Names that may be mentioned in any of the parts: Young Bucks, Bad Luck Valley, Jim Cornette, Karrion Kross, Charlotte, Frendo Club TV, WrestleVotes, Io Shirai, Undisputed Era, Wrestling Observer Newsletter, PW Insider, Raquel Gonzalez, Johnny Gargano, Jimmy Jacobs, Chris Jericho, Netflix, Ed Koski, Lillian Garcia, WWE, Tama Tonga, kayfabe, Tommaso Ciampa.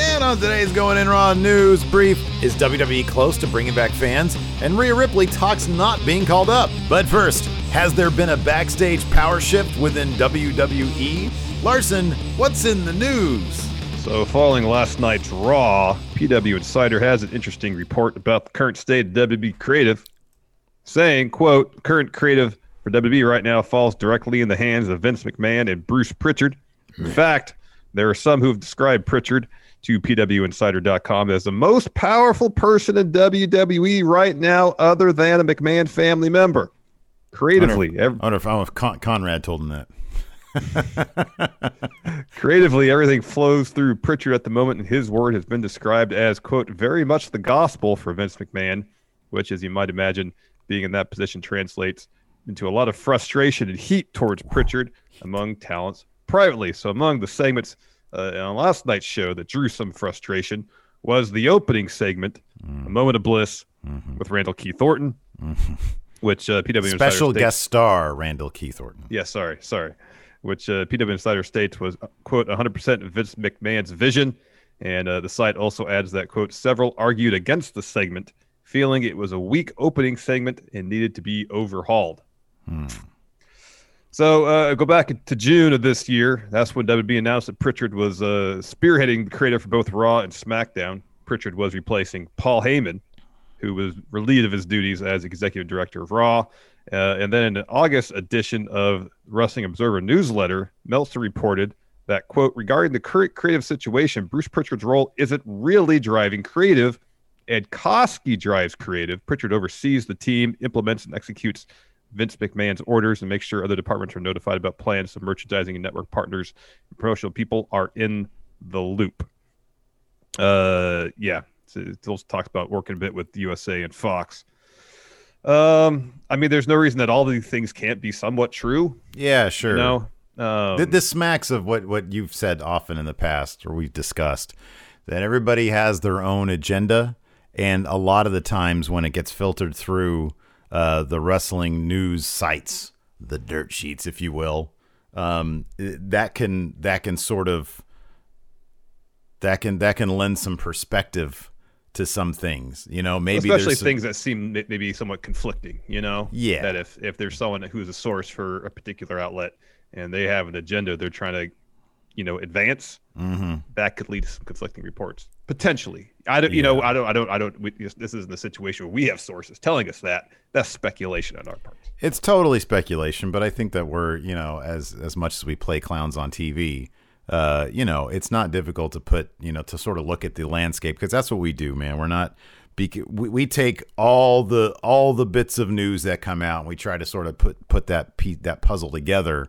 And on today's Going In Raw News Brief, is WWE close to bringing back fans? And Rhea Ripley talks not being called up. But first, has there been a backstage power shift within WWE? Larson, what's in the news? So, following last night's Raw, PW Insider has an interesting report about the current state of WWE creative, saying, quote, current creative for WWE right now falls directly in the hands of Vince McMahon and Bruce Pritchard. In fact, there are some who have described Pritchard to PWInsider.com as the most powerful person in WWE right now other than a McMahon family member. Creatively, I wonder if Conrad told him that. Creatively, everything flows through Pritchard at the moment, and his word has been described as, quote, very much the gospel for Vince McMahon, which, as you might imagine, being in that position translates into a lot of frustration and heat towards Pritchard among talents privately. So among the segments on last night's show that drew some frustration was the opening segment, A Moment of Bliss, with Randall Keith Orton, which PW Special Insider guest states, star Randall Keith Orton. Yeah, sorry. Which PW Insider states was, quote, 100% Vince McMahon's vision. And the site also adds that, quote, several argued against the segment, feeling it was a weak opening segment and needed to be overhauled. So go back to June of this year. That's when WWE announced that Pritchard was spearheading the creative for both Raw and SmackDown. Pritchard was replacing Paul Heyman, who was relieved of his duties as executive director of Raw. And then in an August edition of Wrestling Observer Newsletter, Meltzer reported that, quote, regarding the current creative situation, Bruce Pritchard's role isn't really driving creative. Ed Koski drives creative. Pritchard oversees the team, implements and executes Vince McMahon's orders, and make sure other departments are notified about plans, so merchandising and network partners and promotional people are in the loop. So it also talks about working a bit with USA and Fox. I mean, there's no reason that all these things can't be somewhat true. Yeah, sure. You know? This smacks of what you've said often in the past, or we've discussed, that everybody has their own agenda, and a lot of the times when it gets filtered through the wrestling news sites, the dirt sheets, if you will, that can lend some perspective to some things, you know, maybe especially things that seem maybe somewhat conflicting, you know, yeah, that if there's someone who's a source for a particular outlet and they have an agenda they're trying to, you know, advance, that could lead to some conflicting reports potentially. This isn't a situation where we have sources telling us that. That's speculation on our part. It's totally speculation, but I think that we're, you know, as much as we play clowns on TV, you know, it's not difficult to put, you know, to sort of look at the landscape, because that's what we do, man. We're not, we take all the bits of news that come out and we try to sort of put that puzzle together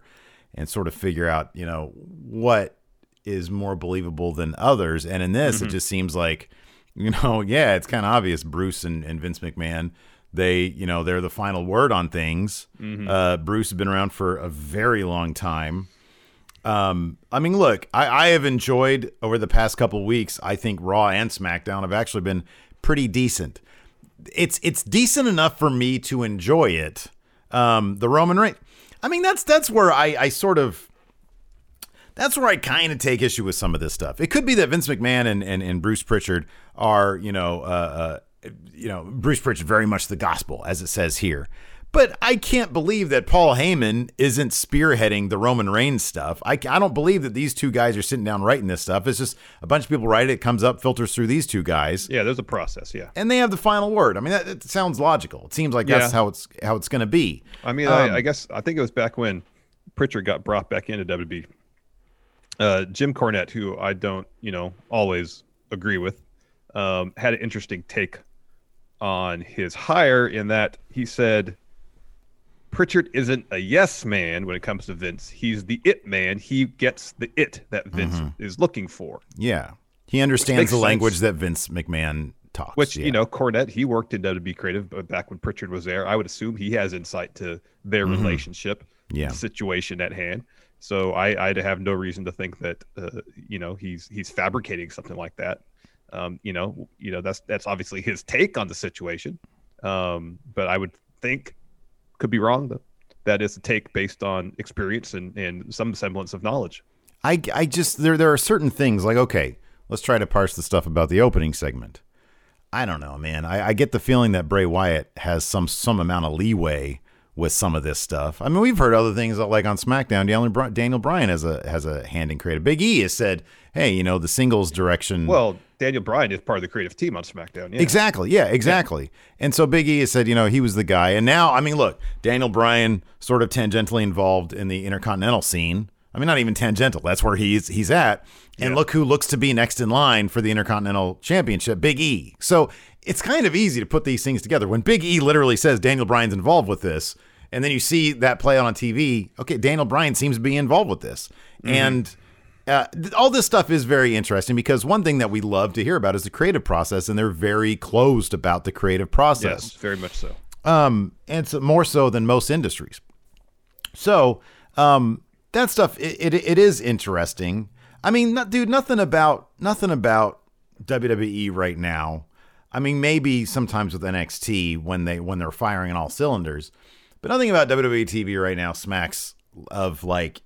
and sort of figure out, you know, what is more believable than others. And in this, it just seems like, you know, yeah, it's kind of obvious. Bruce and Vince McMahon, they, you know, they're the final word on things. Bruce has been around for a very long time. I mean, look, I have enjoyed over the past couple of weeks, I think Raw and SmackDown have actually been pretty decent. It's decent enough for me to enjoy it. The Roman Reigns. I mean, that's where I sort of, that's where I kind of take issue with some of this stuff. It could be that Vince McMahon and Bruce Pritchard are, Bruce Pritchard very much the gospel, as it says here. But I can't believe that Paul Heyman isn't spearheading the Roman Reigns stuff. I don't believe that these two guys are sitting down writing this stuff. It's just a bunch of people write it. It comes up, filters through these two guys. Yeah, there's a process, yeah. And they have the final word. I mean, that sounds logical. It seems like that's how it's going to be. I mean, I guess I think it was back when Pritchard got brought back into WWE. Jim Cornette, who I don't, always agree with, had an interesting take on his hire in that he said, Pritchard isn't a yes man when it comes to Vince. He's the it man. He gets the it that Vince is looking for. Yeah. He understands the language that Vince McMahon talks. Which, Cornette, he worked in WWE Creative, but back when Pritchard was there, I would assume he has insight to their relationship, the situation at hand. So I'd have no reason to think that, he's fabricating something like that. That's obviously his take on the situation. But I would think, could be wrong though, that is a take based on experience and some semblance of knowledge. I just, there are certain things like, okay, let's try to parse the stuff about the opening segment. I don't know, man. I get the feeling that Bray Wyatt has some amount of leeway with some of this stuff. I mean, we've heard other things like on SmackDown, Daniel Bryan has a hand in creative. Big E has said, hey, the singles direction. Well, Daniel Bryan is part of the creative team on SmackDown. Yeah. Exactly. Yeah, exactly. Yeah. And so Big E has said, he was the guy. And now, I mean, look, Daniel Bryan sort of tangentially involved in the Intercontinental scene. I mean, not even tangential. That's where he's at. And look who looks to be next in line for the Intercontinental Championship, Big E. So it's kind of easy to put these things together. When Big E literally says Daniel Bryan's involved with this, and then you see that play on TV, okay, Daniel Bryan seems to be involved with this. Mm-hmm. And all this stuff is very interesting because one thing that we love to hear about is the creative process, and they're very closed about the creative process. Yes, very much so. And so more so than most industries. So that stuff, it is interesting. I mean, nothing about WWE right now. I mean, maybe sometimes with NXT when they're firing on all cylinders, but nothing about WWE TV right now smacks of like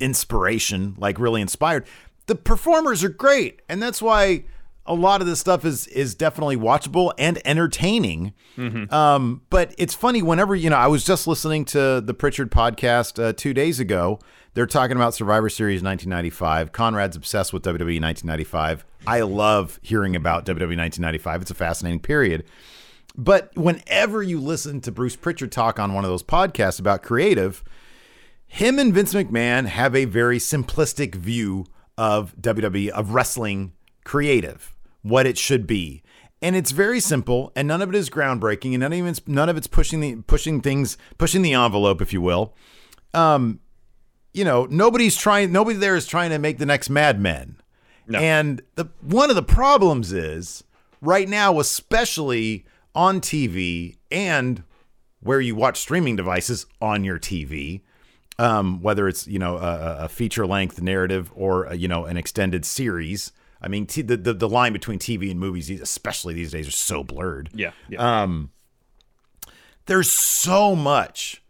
inspiration, like really inspired. The performers are great, and that's why a lot of this stuff is definitely watchable and entertaining. Mm-hmm. But it's funny whenever, I was just listening to the Pritchard podcast 2 days ago. They're talking about Survivor Series 1995. Conrad's obsessed with WWE 1995. I love hearing about WWE 1995. It's a fascinating period. But whenever you listen to Bruce Pritchard talk on one of those podcasts about creative, him and Vince McMahon have a very simplistic view of WWE, of wrestling creative, what it should be. And it's very simple, and none of it is groundbreaking, and none of it's pushing the envelope, if you will. Nobody there is trying to make the next Mad Men. No. And one of the problems is right now, especially on TV and where you watch streaming devices on your TV, whether it's, a feature length narrative or, an extended series. I mean, the line between TV and movies, especially these days, are so blurred. Yeah. There's so much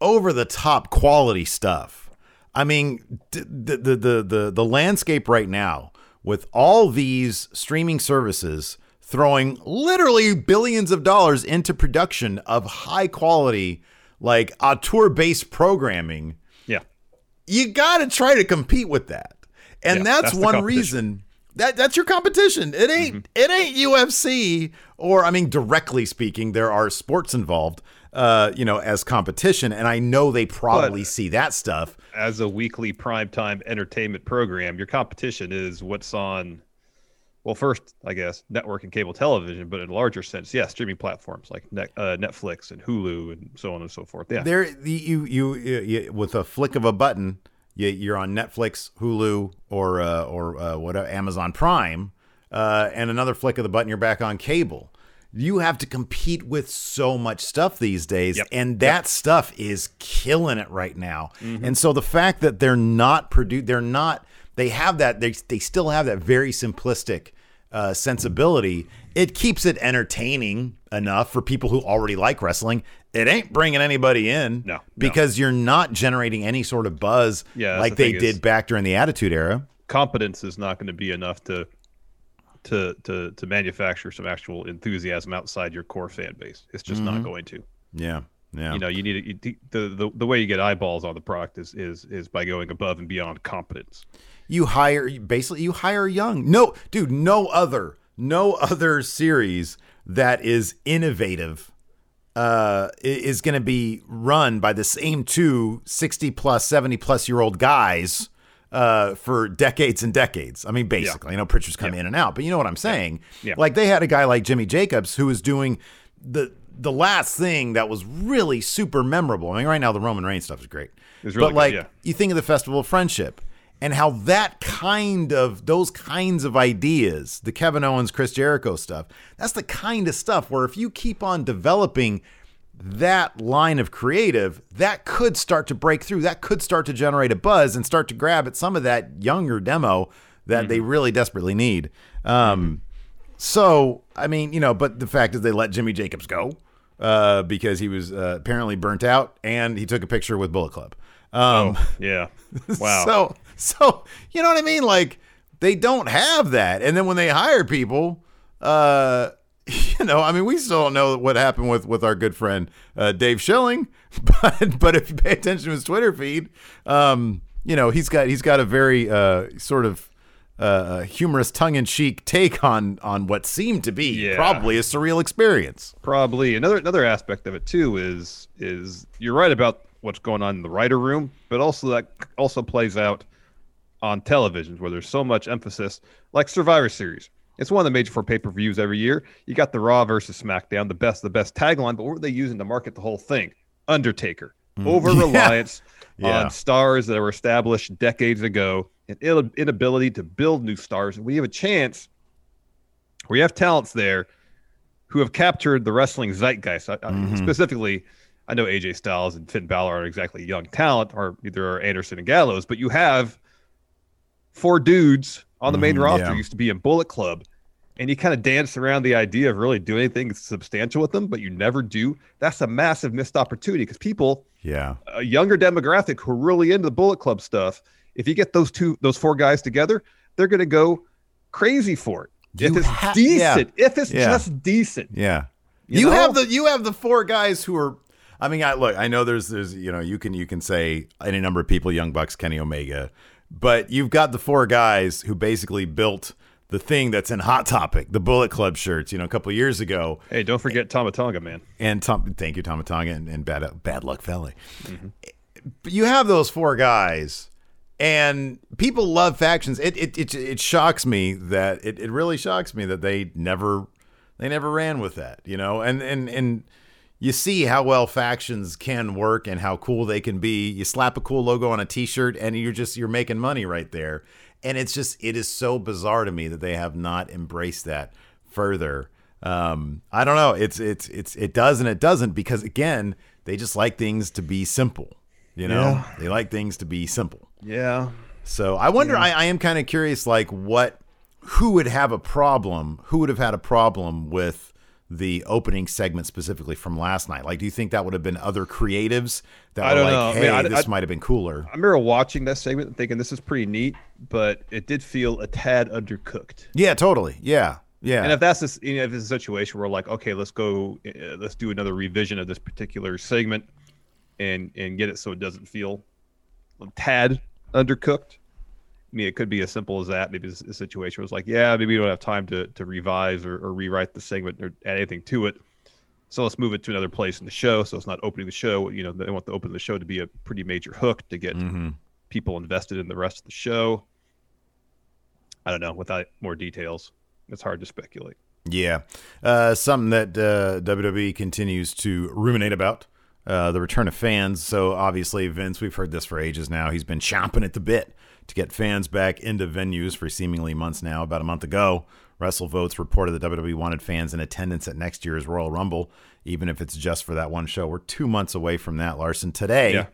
over the top quality stuff. I mean, the landscape right now with all these streaming services throwing literally billions of dollars into production of high quality, like auteur based programming. Yeah. You got to try to compete with that. And that's one reason. That's your competition. It ain't UFC or, I mean, directly speaking, there are sports involved, as competition. And I know they probably see that stuff as a weekly primetime entertainment program. Your competition is what's on. Well, first, I guess, network and cable television, but in a larger sense, yes, streaming platforms like Netflix and Hulu and so on and so forth. Yeah, there you with a flick of a button. You're on Netflix, Hulu, or whatever, Amazon Prime, and another flick of the button, you're back on cable. You have to compete with so much stuff these days, and that stuff is killing it right now. Mm-hmm. And so the fact that they're not they still have that very simplistic sensibility. It keeps it entertaining enough for people who already like wrestling it ain't bringing anybody in. No. Because you're not generating any sort of buzz like they did back during the Attitude Era. Competence is not going to be enough to manufacture some actual enthusiasm outside your core fan base. It's just not going to. Yeah. Yeah. You know, you need the way you get eyeballs on the product is by going above and beyond competence. You hire Young. No, dude, no other series that is innovative is going to be run by the same two 60 plus 70 plus year old guys for decades and decades. I mean, basically, I know Pritchard's come in and out, but you know what I'm saying? Yeah. Yeah. Like they had a guy like Jimmy Jacobs who was doing the last thing that was really super memorable. I mean, right now the Roman Reigns stuff is great, really, but like you think of the Festival of Friendship and how that kind of, those kinds of ideas, the Kevin Owens, Chris Jericho stuff, that's the kind of stuff where if you keep on developing that line of creative, that could start to break through. That could start to generate a buzz and start to grab at some of that younger demo that they really desperately need. So, I mean, you know, but the fact is they let Jimmy Jacobs go because he was apparently burnt out and he took a picture with Bullet Club. Wow. So, you know what I mean? Like they don't have that. And then when they hire people, you know, I mean, we still don't know what happened with our good friend, Dave Schilling, but if you pay attention to his Twitter feed, you know, he's got a very, sort of, humorous tongue-in-cheek take on what seemed to be probably a surreal experience. Probably. Another aspect of it too is you're right about what's going on in the writer room, but also that also plays out on television where there's so much emphasis, like Survivor Series. It's one of the major four pay-per-views every year. You got the Raw versus SmackDown, the best tagline, but what were they using to market the whole thing? Undertaker. Over-reliance on stars that were established decades ago, an inability to build new stars. We have a chance. We have talents there who have captured the wrestling zeitgeist. Specifically, I know AJ Styles and Finn Balor aren't exactly young talent, or either are Anderson and Gallows, but you have four dudes on the main roster who used to be in Bullet Club, and you kind of dance around the idea of really doing anything substantial with them, but you never do. That's a massive missed opportunity because people, a younger demographic who are really into the Bullet Club stuff, if you get those four guys together, they're going to go crazy for it. If it's just decent. Yeah. You have the four guys who are, I mean, I know there's, you know, you can say any number of people, Young Bucks, Kenny Omega, but you've got the four guys who basically built the thing that's in Hot Topic, the Bullet Club shirts, you know, a couple of years ago. Hey, don't forget Tama Tonga, man. Thank you, Tama Tonga and Bad Luck Valley. But you have those four guys. And people love factions. It shocks me that it really shocks me that they never ran with that, you know. And you see how well factions can work and how cool they can be. You slap a cool logo on a T-shirt and you're making money right there. And it is so bizarre to me that they have not embraced that further. I don't know. It does and it doesn't because again they just like things to be simple. You know, they like things to be simple. Yeah. So I wonder, I am kind of curious, like who would have had a problem with the opening segment specifically from last night? Like, do you think that would have been other creatives that I were like, know. Hey, I mean, this might have been cooler? I remember watching that segment and thinking this is pretty neat, but it did feel a tad undercooked. Yeah, totally. Yeah. Yeah. And if that's this, you know, if it's a situation where like, okay, let's do another revision of this particular segment and get it so it doesn't feel a tad undercooked. I mean, it could be as simple as that. Maybe a situation was like, yeah, maybe we don't have time to revise or rewrite the segment or add anything to it. So let's move it to another place in the show. So it's not opening the show. You know, they want the opening of the show to be a pretty major hook to get people invested in the rest of the show. I don't know. Without more details, it's hard to speculate. Yeah. Something that WWE continues to ruminate about. The return of fans. So obviously Vince, we've heard this for ages now. He's been chomping at the bit to get fans back into venues for seemingly months now. About a month ago, WrestleVotes reported that WWE wanted fans in attendance at next year's Royal Rumble, even if it's just for that one show. We're 2 months away from that, Larson. Today,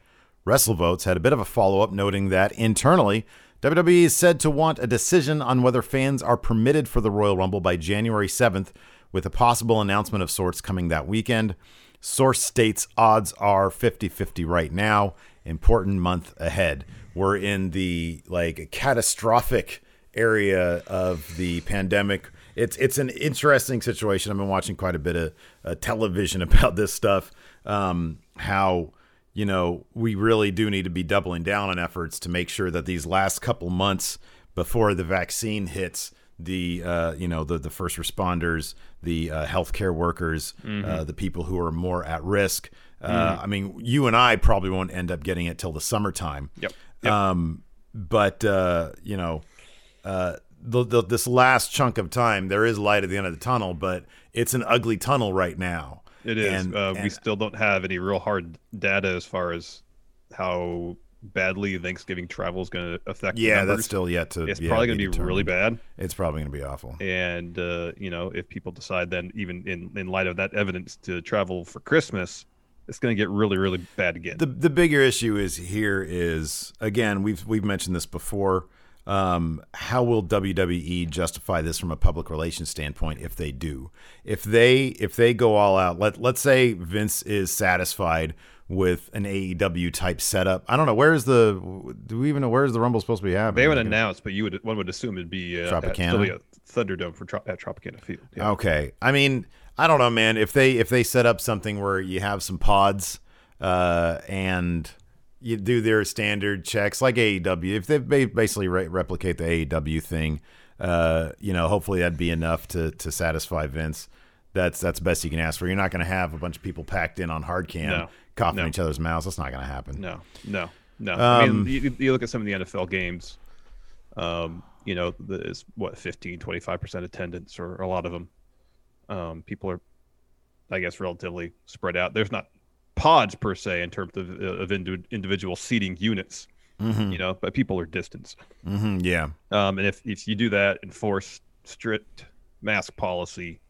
WrestleVotes had a bit of a follow-up noting that internally, WWE is said to want a decision on whether fans are permitted for the Royal Rumble by January 7th, with a possible announcement of sorts coming that weekend. Source states odds are 50-50 right now. Important month ahead. We're in the like catastrophic area of the pandemic. It's an interesting situation. I've been watching quite a bit of television about this stuff. How, you know, we really do need to be doubling down on efforts to make sure that these last couple months before the vaccine hits the, you know, the first responders, the healthcare workers, the people who are more at risk. I mean, you and I probably won't end up getting it till the summertime. Yep. But, you know, this last chunk of time, there is light at the end of the tunnel, but it's an ugly tunnel right now. It is. And we still don't have any real hard data as far as how badly Thanksgiving travel is going to affect. Yeah, that's still yet to. It's probably going to be really bad. It's probably going to be awful. And, you know, if people decide then, even in light of that evidence, to travel for Christmas, it's going to get really, really bad again. The bigger issue is here is, again, we've mentioned this before. How will WWE justify this from a public relations standpoint? If they do, if they go all out, let's say Vince is satisfied with an AEW type setup. I don't know. Where's the Rumble supposed to be happening? They would announce, but one would assume it'd be Tropicana, at Thunderdome at Tropicana Field. Yeah. Okay. I mean, I don't know, man. If they set up something where you have some pods, and you do their standard checks like AEW. If they basically replicate the AEW thing, you know, hopefully that'd be enough to satisfy Vince. That's the best you can ask for. You're not going to have a bunch of people packed in on hard cam, coughing in each other's mouths. That's not going to happen. No. I mean, you look at some of the NFL games. You know, there's what 15-25% attendance, or a lot of them. People are, I guess, relatively spread out. There's not pods per se in terms of individual seating units, you know, but people are distanced. And if you do that, enforce strict mask policy,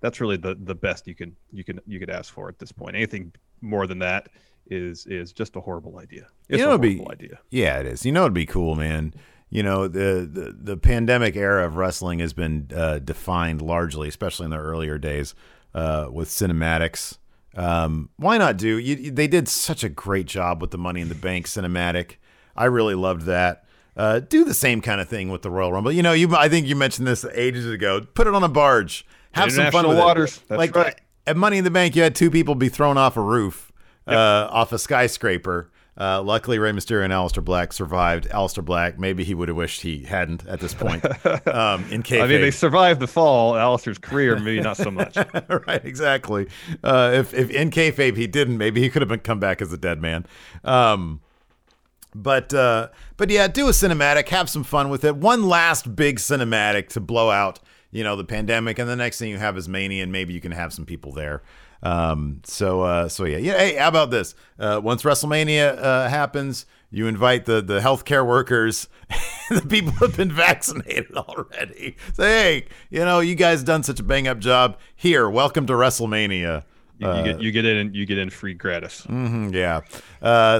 that's really the best you could ask for at this point. Anything more than that is just a horrible idea. It's a horrible idea. Yeah, it is. You know, it'd be cool, man. You know, the pandemic era of wrestling has been defined largely, especially in the earlier days, with cinematics. Why not do they did such a great job with the Money in the Bank cinematic. I really loved that. Do the same kind of thing with the Royal Rumble. You know, I think you mentioned this ages ago. Put it on a barge. Have some fun with waters. It. Like right. At Money in the Bank, you had two people be thrown off a roof, off a skyscraper. Luckily, Rey Mysterio and Aleister Black survived. Aleister Black, maybe he would have wished he hadn't at this point. In case they survived the fall. Aleister's career, maybe not so much. Right, exactly. If in kayfabe he didn't, maybe he could have come back as a dead man. But yeah, do a cinematic, have some fun with it. One last big cinematic to blow out, you know, the pandemic, and the next thing you have is Mania, and maybe you can have some people there. So yeah. Hey, how about this? Once WrestleMania happens, you invite the healthcare workers, the people who've been vaccinated already. Say, hey, you know, you guys done such a bang up job. Here, welcome to WrestleMania. You get in free gratis. Yeah.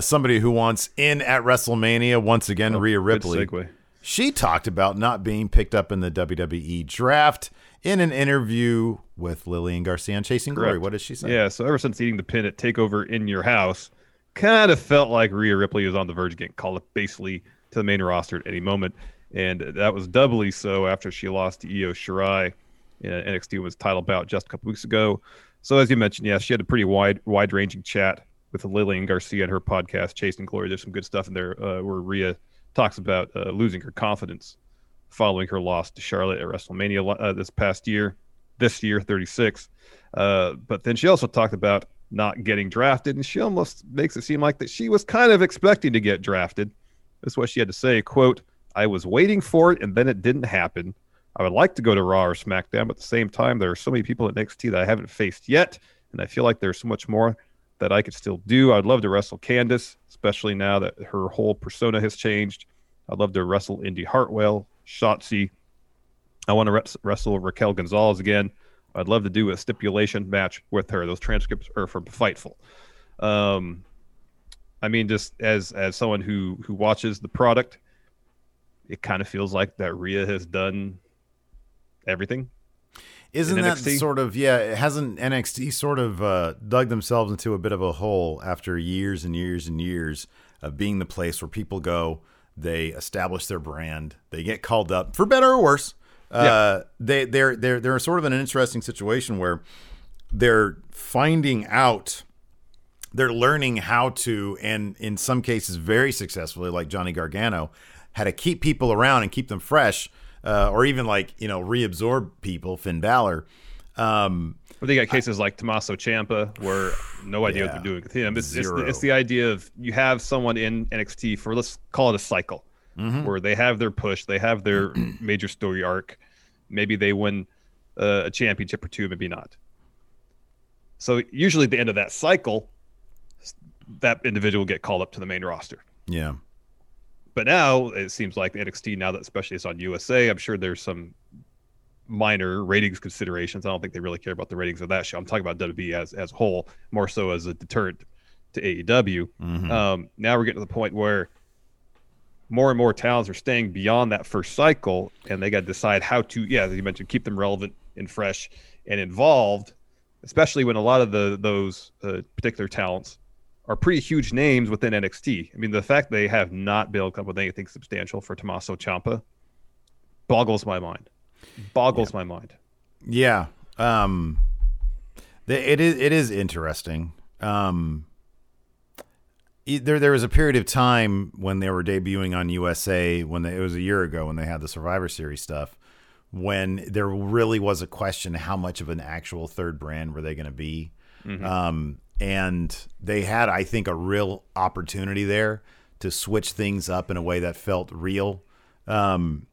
Somebody who wants in at WrestleMania once again, Rhea Ripley. Good segue. She talked about not being picked up in the WWE draft in an interview with Lillian Garcia on Chasing Glory. What does she say? Yeah, so ever since eating the pin at TakeOver In Your House, kind of felt like Rhea Ripley was on the verge of getting called up basically to the main roster at any moment. And that was doubly so after she lost to Io Shirai in NXT Women's title bout just a couple weeks ago. So as you mentioned, yeah, she had a pretty wide-ranging chat with Lillian Garcia and her podcast, Chasing Glory. There's some good stuff in there where Rhea talks about losing her confidence following her loss to Charlotte at WrestleMania this year, 36. But then she also talked about not getting drafted, and she almost makes it seem like that she was kind of expecting to get drafted. That's what she had to say, quote, "I was waiting for it, and then it didn't happen. I would like to go to Raw or SmackDown, but at the same time, there are so many people at NXT that I haven't faced yet, and I feel like there's so much more that I could still do. I'd love to wrestle Candice, especially now that her whole persona has changed. I'd love to wrestle Indy Hartwell, Shotzi. I want to wrestle Raquel Gonzalez again. I'd love to do a stipulation match with her." Those transcripts are from Fightful. I mean, just as someone who watches the product, it kind of feels like that Rhea has done everything. Isn't that sort of, yeah, hasn't NXT sort of dug themselves into a bit of a hole after years and years and years of being the place where people go, they establish their brand, they get called up, for better or worse. They're sort of in an interesting situation where they're finding out, they're learning how to, and in some cases very successfully, like Johnny Gargano, how to keep people around and keep them fresh, or even like, you know, reabsorb people, Finn Balor. But they got cases like Tommaso Ciampa where no idea what they're doing with him. It's the idea of you have someone in NXT for, let's call it a cycle, mm-hmm. where they have their push, they have their major story arc. Maybe they win a championship or two, maybe not. So usually at the end of that cycle, that individual will get called up to the main roster. Yeah. But now it seems like NXT, now that especially it's on USA, I'm sure there's some minor ratings considerations. I don't think they really care about the ratings of that show. I'm talking about WWE as a whole, more so as a deterrent to AEW. Mm-hmm. Now we're getting to the point where more and more talents are staying beyond that first cycle, and they got to decide how to, as you mentioned, keep them relevant and fresh and involved, especially when a lot of those particular talents are pretty huge names within NXT. I mean, the fact they have not built up with anything substantial for Tommaso Ciampa boggles my mind. Yeah. It is interesting. There was a period of time when they were debuting on USA, it was a year ago when they had the Survivor Series stuff, when there really was a question how much of an actual third brand were they going to be. Mm-hmm. And they had, I think, a real opportunity there to switch things up in a way that felt real. And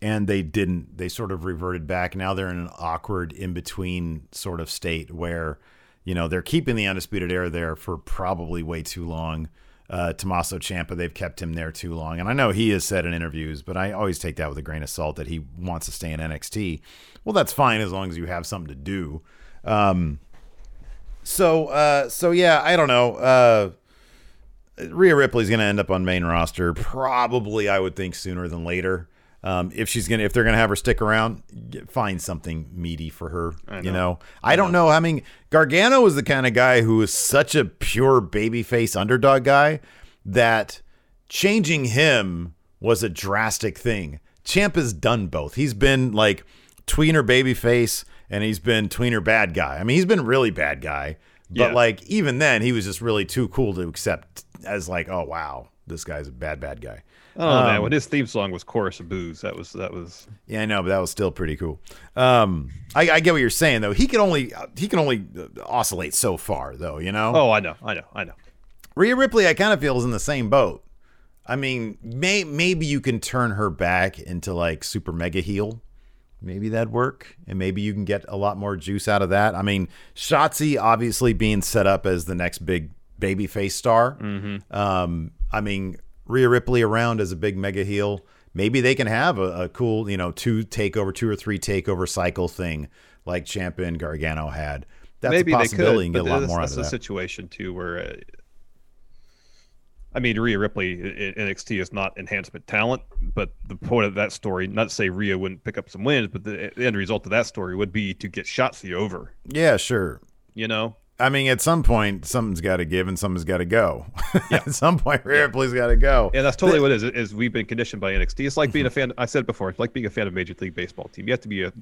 they didn't. They sort of reverted back. Now they're in an awkward in-between sort of state where, you know, they're keeping the Undisputed Era there for probably way too long. Tommaso Ciampa, they've kept him there too long. And I know he has said in interviews, but I always take that with a grain of salt, that he wants to stay in NXT. Well, that's fine as long as you have something to do. So I don't know. Rhea Ripley's going to end up on main roster, probably. I would think sooner than later. If they're going to have her stick around, find something meaty for her. I don't know. I mean, Gargano was the kind of guy who was such a pure babyface underdog guy that changing him was a drastic thing. Ciampa's done both. He's been like tweener babyface, and he's been tweener bad guy. I mean, he's been really bad guy, but even then he was just really too cool to accept as like, oh, wow, this guy's a bad guy. Oh, man, when his theme song was Chorus of Boos, that was. Yeah, I know, but that was still pretty cool. I get what you're saying, though. He can only oscillate so far, though, you know? Oh, I know. Rhea Ripley, I kind of feel, is in the same boat. I mean, maybe you can turn her back into like super mega heel. Maybe that'd work, and maybe you can get a lot more juice out of that. I mean, Shotzi obviously being set up as the next big babyface star. Mm-hmm. I mean, Rhea Ripley around as a big mega heel. Maybe they can have a cool, you know, two or three takeover cycle thing like Ciampa and Gargano had. That's maybe a possibility. Maybe they could, but that's a situation too where, I mean, Rhea Ripley in NXT is not enhancement talent, but the point of that story, not to say Rhea wouldn't pick up some wins, but the end result of that story would be to get Shotzi over. Yeah, sure. You know? I mean, at some point, something's got to give and something's got to go. Yeah. At some point, Rhea Ripley's got to go. Yeah, that's totally what it is we've been conditioned by NXT. It's like being a fan, I said it before, it's like being a fan of Major League Baseball team. You have to be a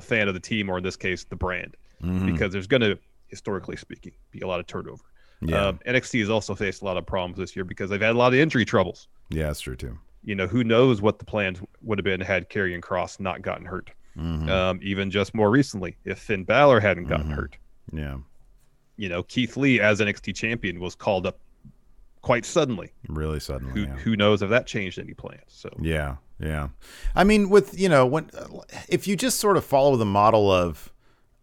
fan of the team, or in this case, the brand, mm-hmm. because there's going to, historically speaking, be a lot of turnover. Yeah. NXT has also faced a lot of problems this year because they've had a lot of injury troubles. Yeah, that's true too. You know, who knows what the plans would have been had Karrion Kross not gotten hurt. Mm-hmm. Even just more recently, if Finn Balor hadn't gotten mm-hmm. hurt. Yeah. You know, Keith Lee as NXT champion was called up quite suddenly. Really suddenly. Who knows if that changed any plans? So yeah. I mean, with, you know, when if you just sort of follow the model of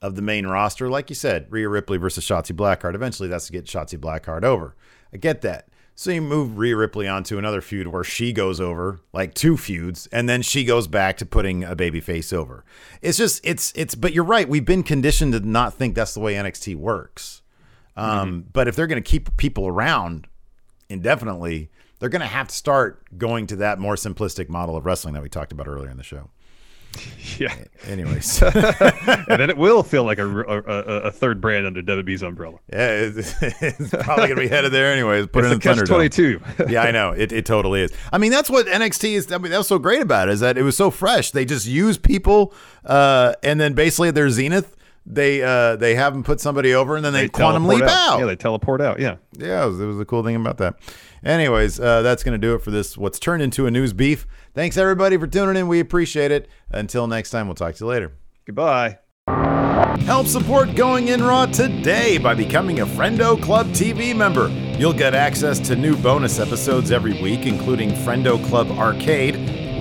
the main roster, like you said, Rhea Ripley versus Shotzi Blackheart. Eventually, that's to get Shotzi Blackheart over. I get that. So you move Rhea Ripley onto another feud where she goes over, like two feuds, and then she goes back to putting a babyface over. It's just, but you're right. We've been conditioned to not think that's the way NXT works. Mm-hmm. But if they're going to keep people around indefinitely, they're going to have to start going to that more simplistic model of wrestling that we talked about earlier in the show. Yeah. Anyways. And then it will feel like a third brand under WWE's umbrella. Yeah, it's probably going to be headed there anyways. Put it's in the Catch-22. Yeah, I know. It totally is. I mean, that's what NXT is. I mean, that was so great about it, is that it was so fresh. They just use people, and then basically their zenith, they have them put somebody over, and then they quantum leap out. Yeah, they teleport out. Yeah. Yeah, it was a cool thing about that. Anyways, that's going to do it for this, what's turned into a news beef. Thanks, everybody, for tuning in. We appreciate it. Until next time, we'll talk to you later. Goodbye. Help support Going In Raw today by becoming a Frendo Club TV member. You'll get access to new bonus episodes every week, including Frendo Club Arcade,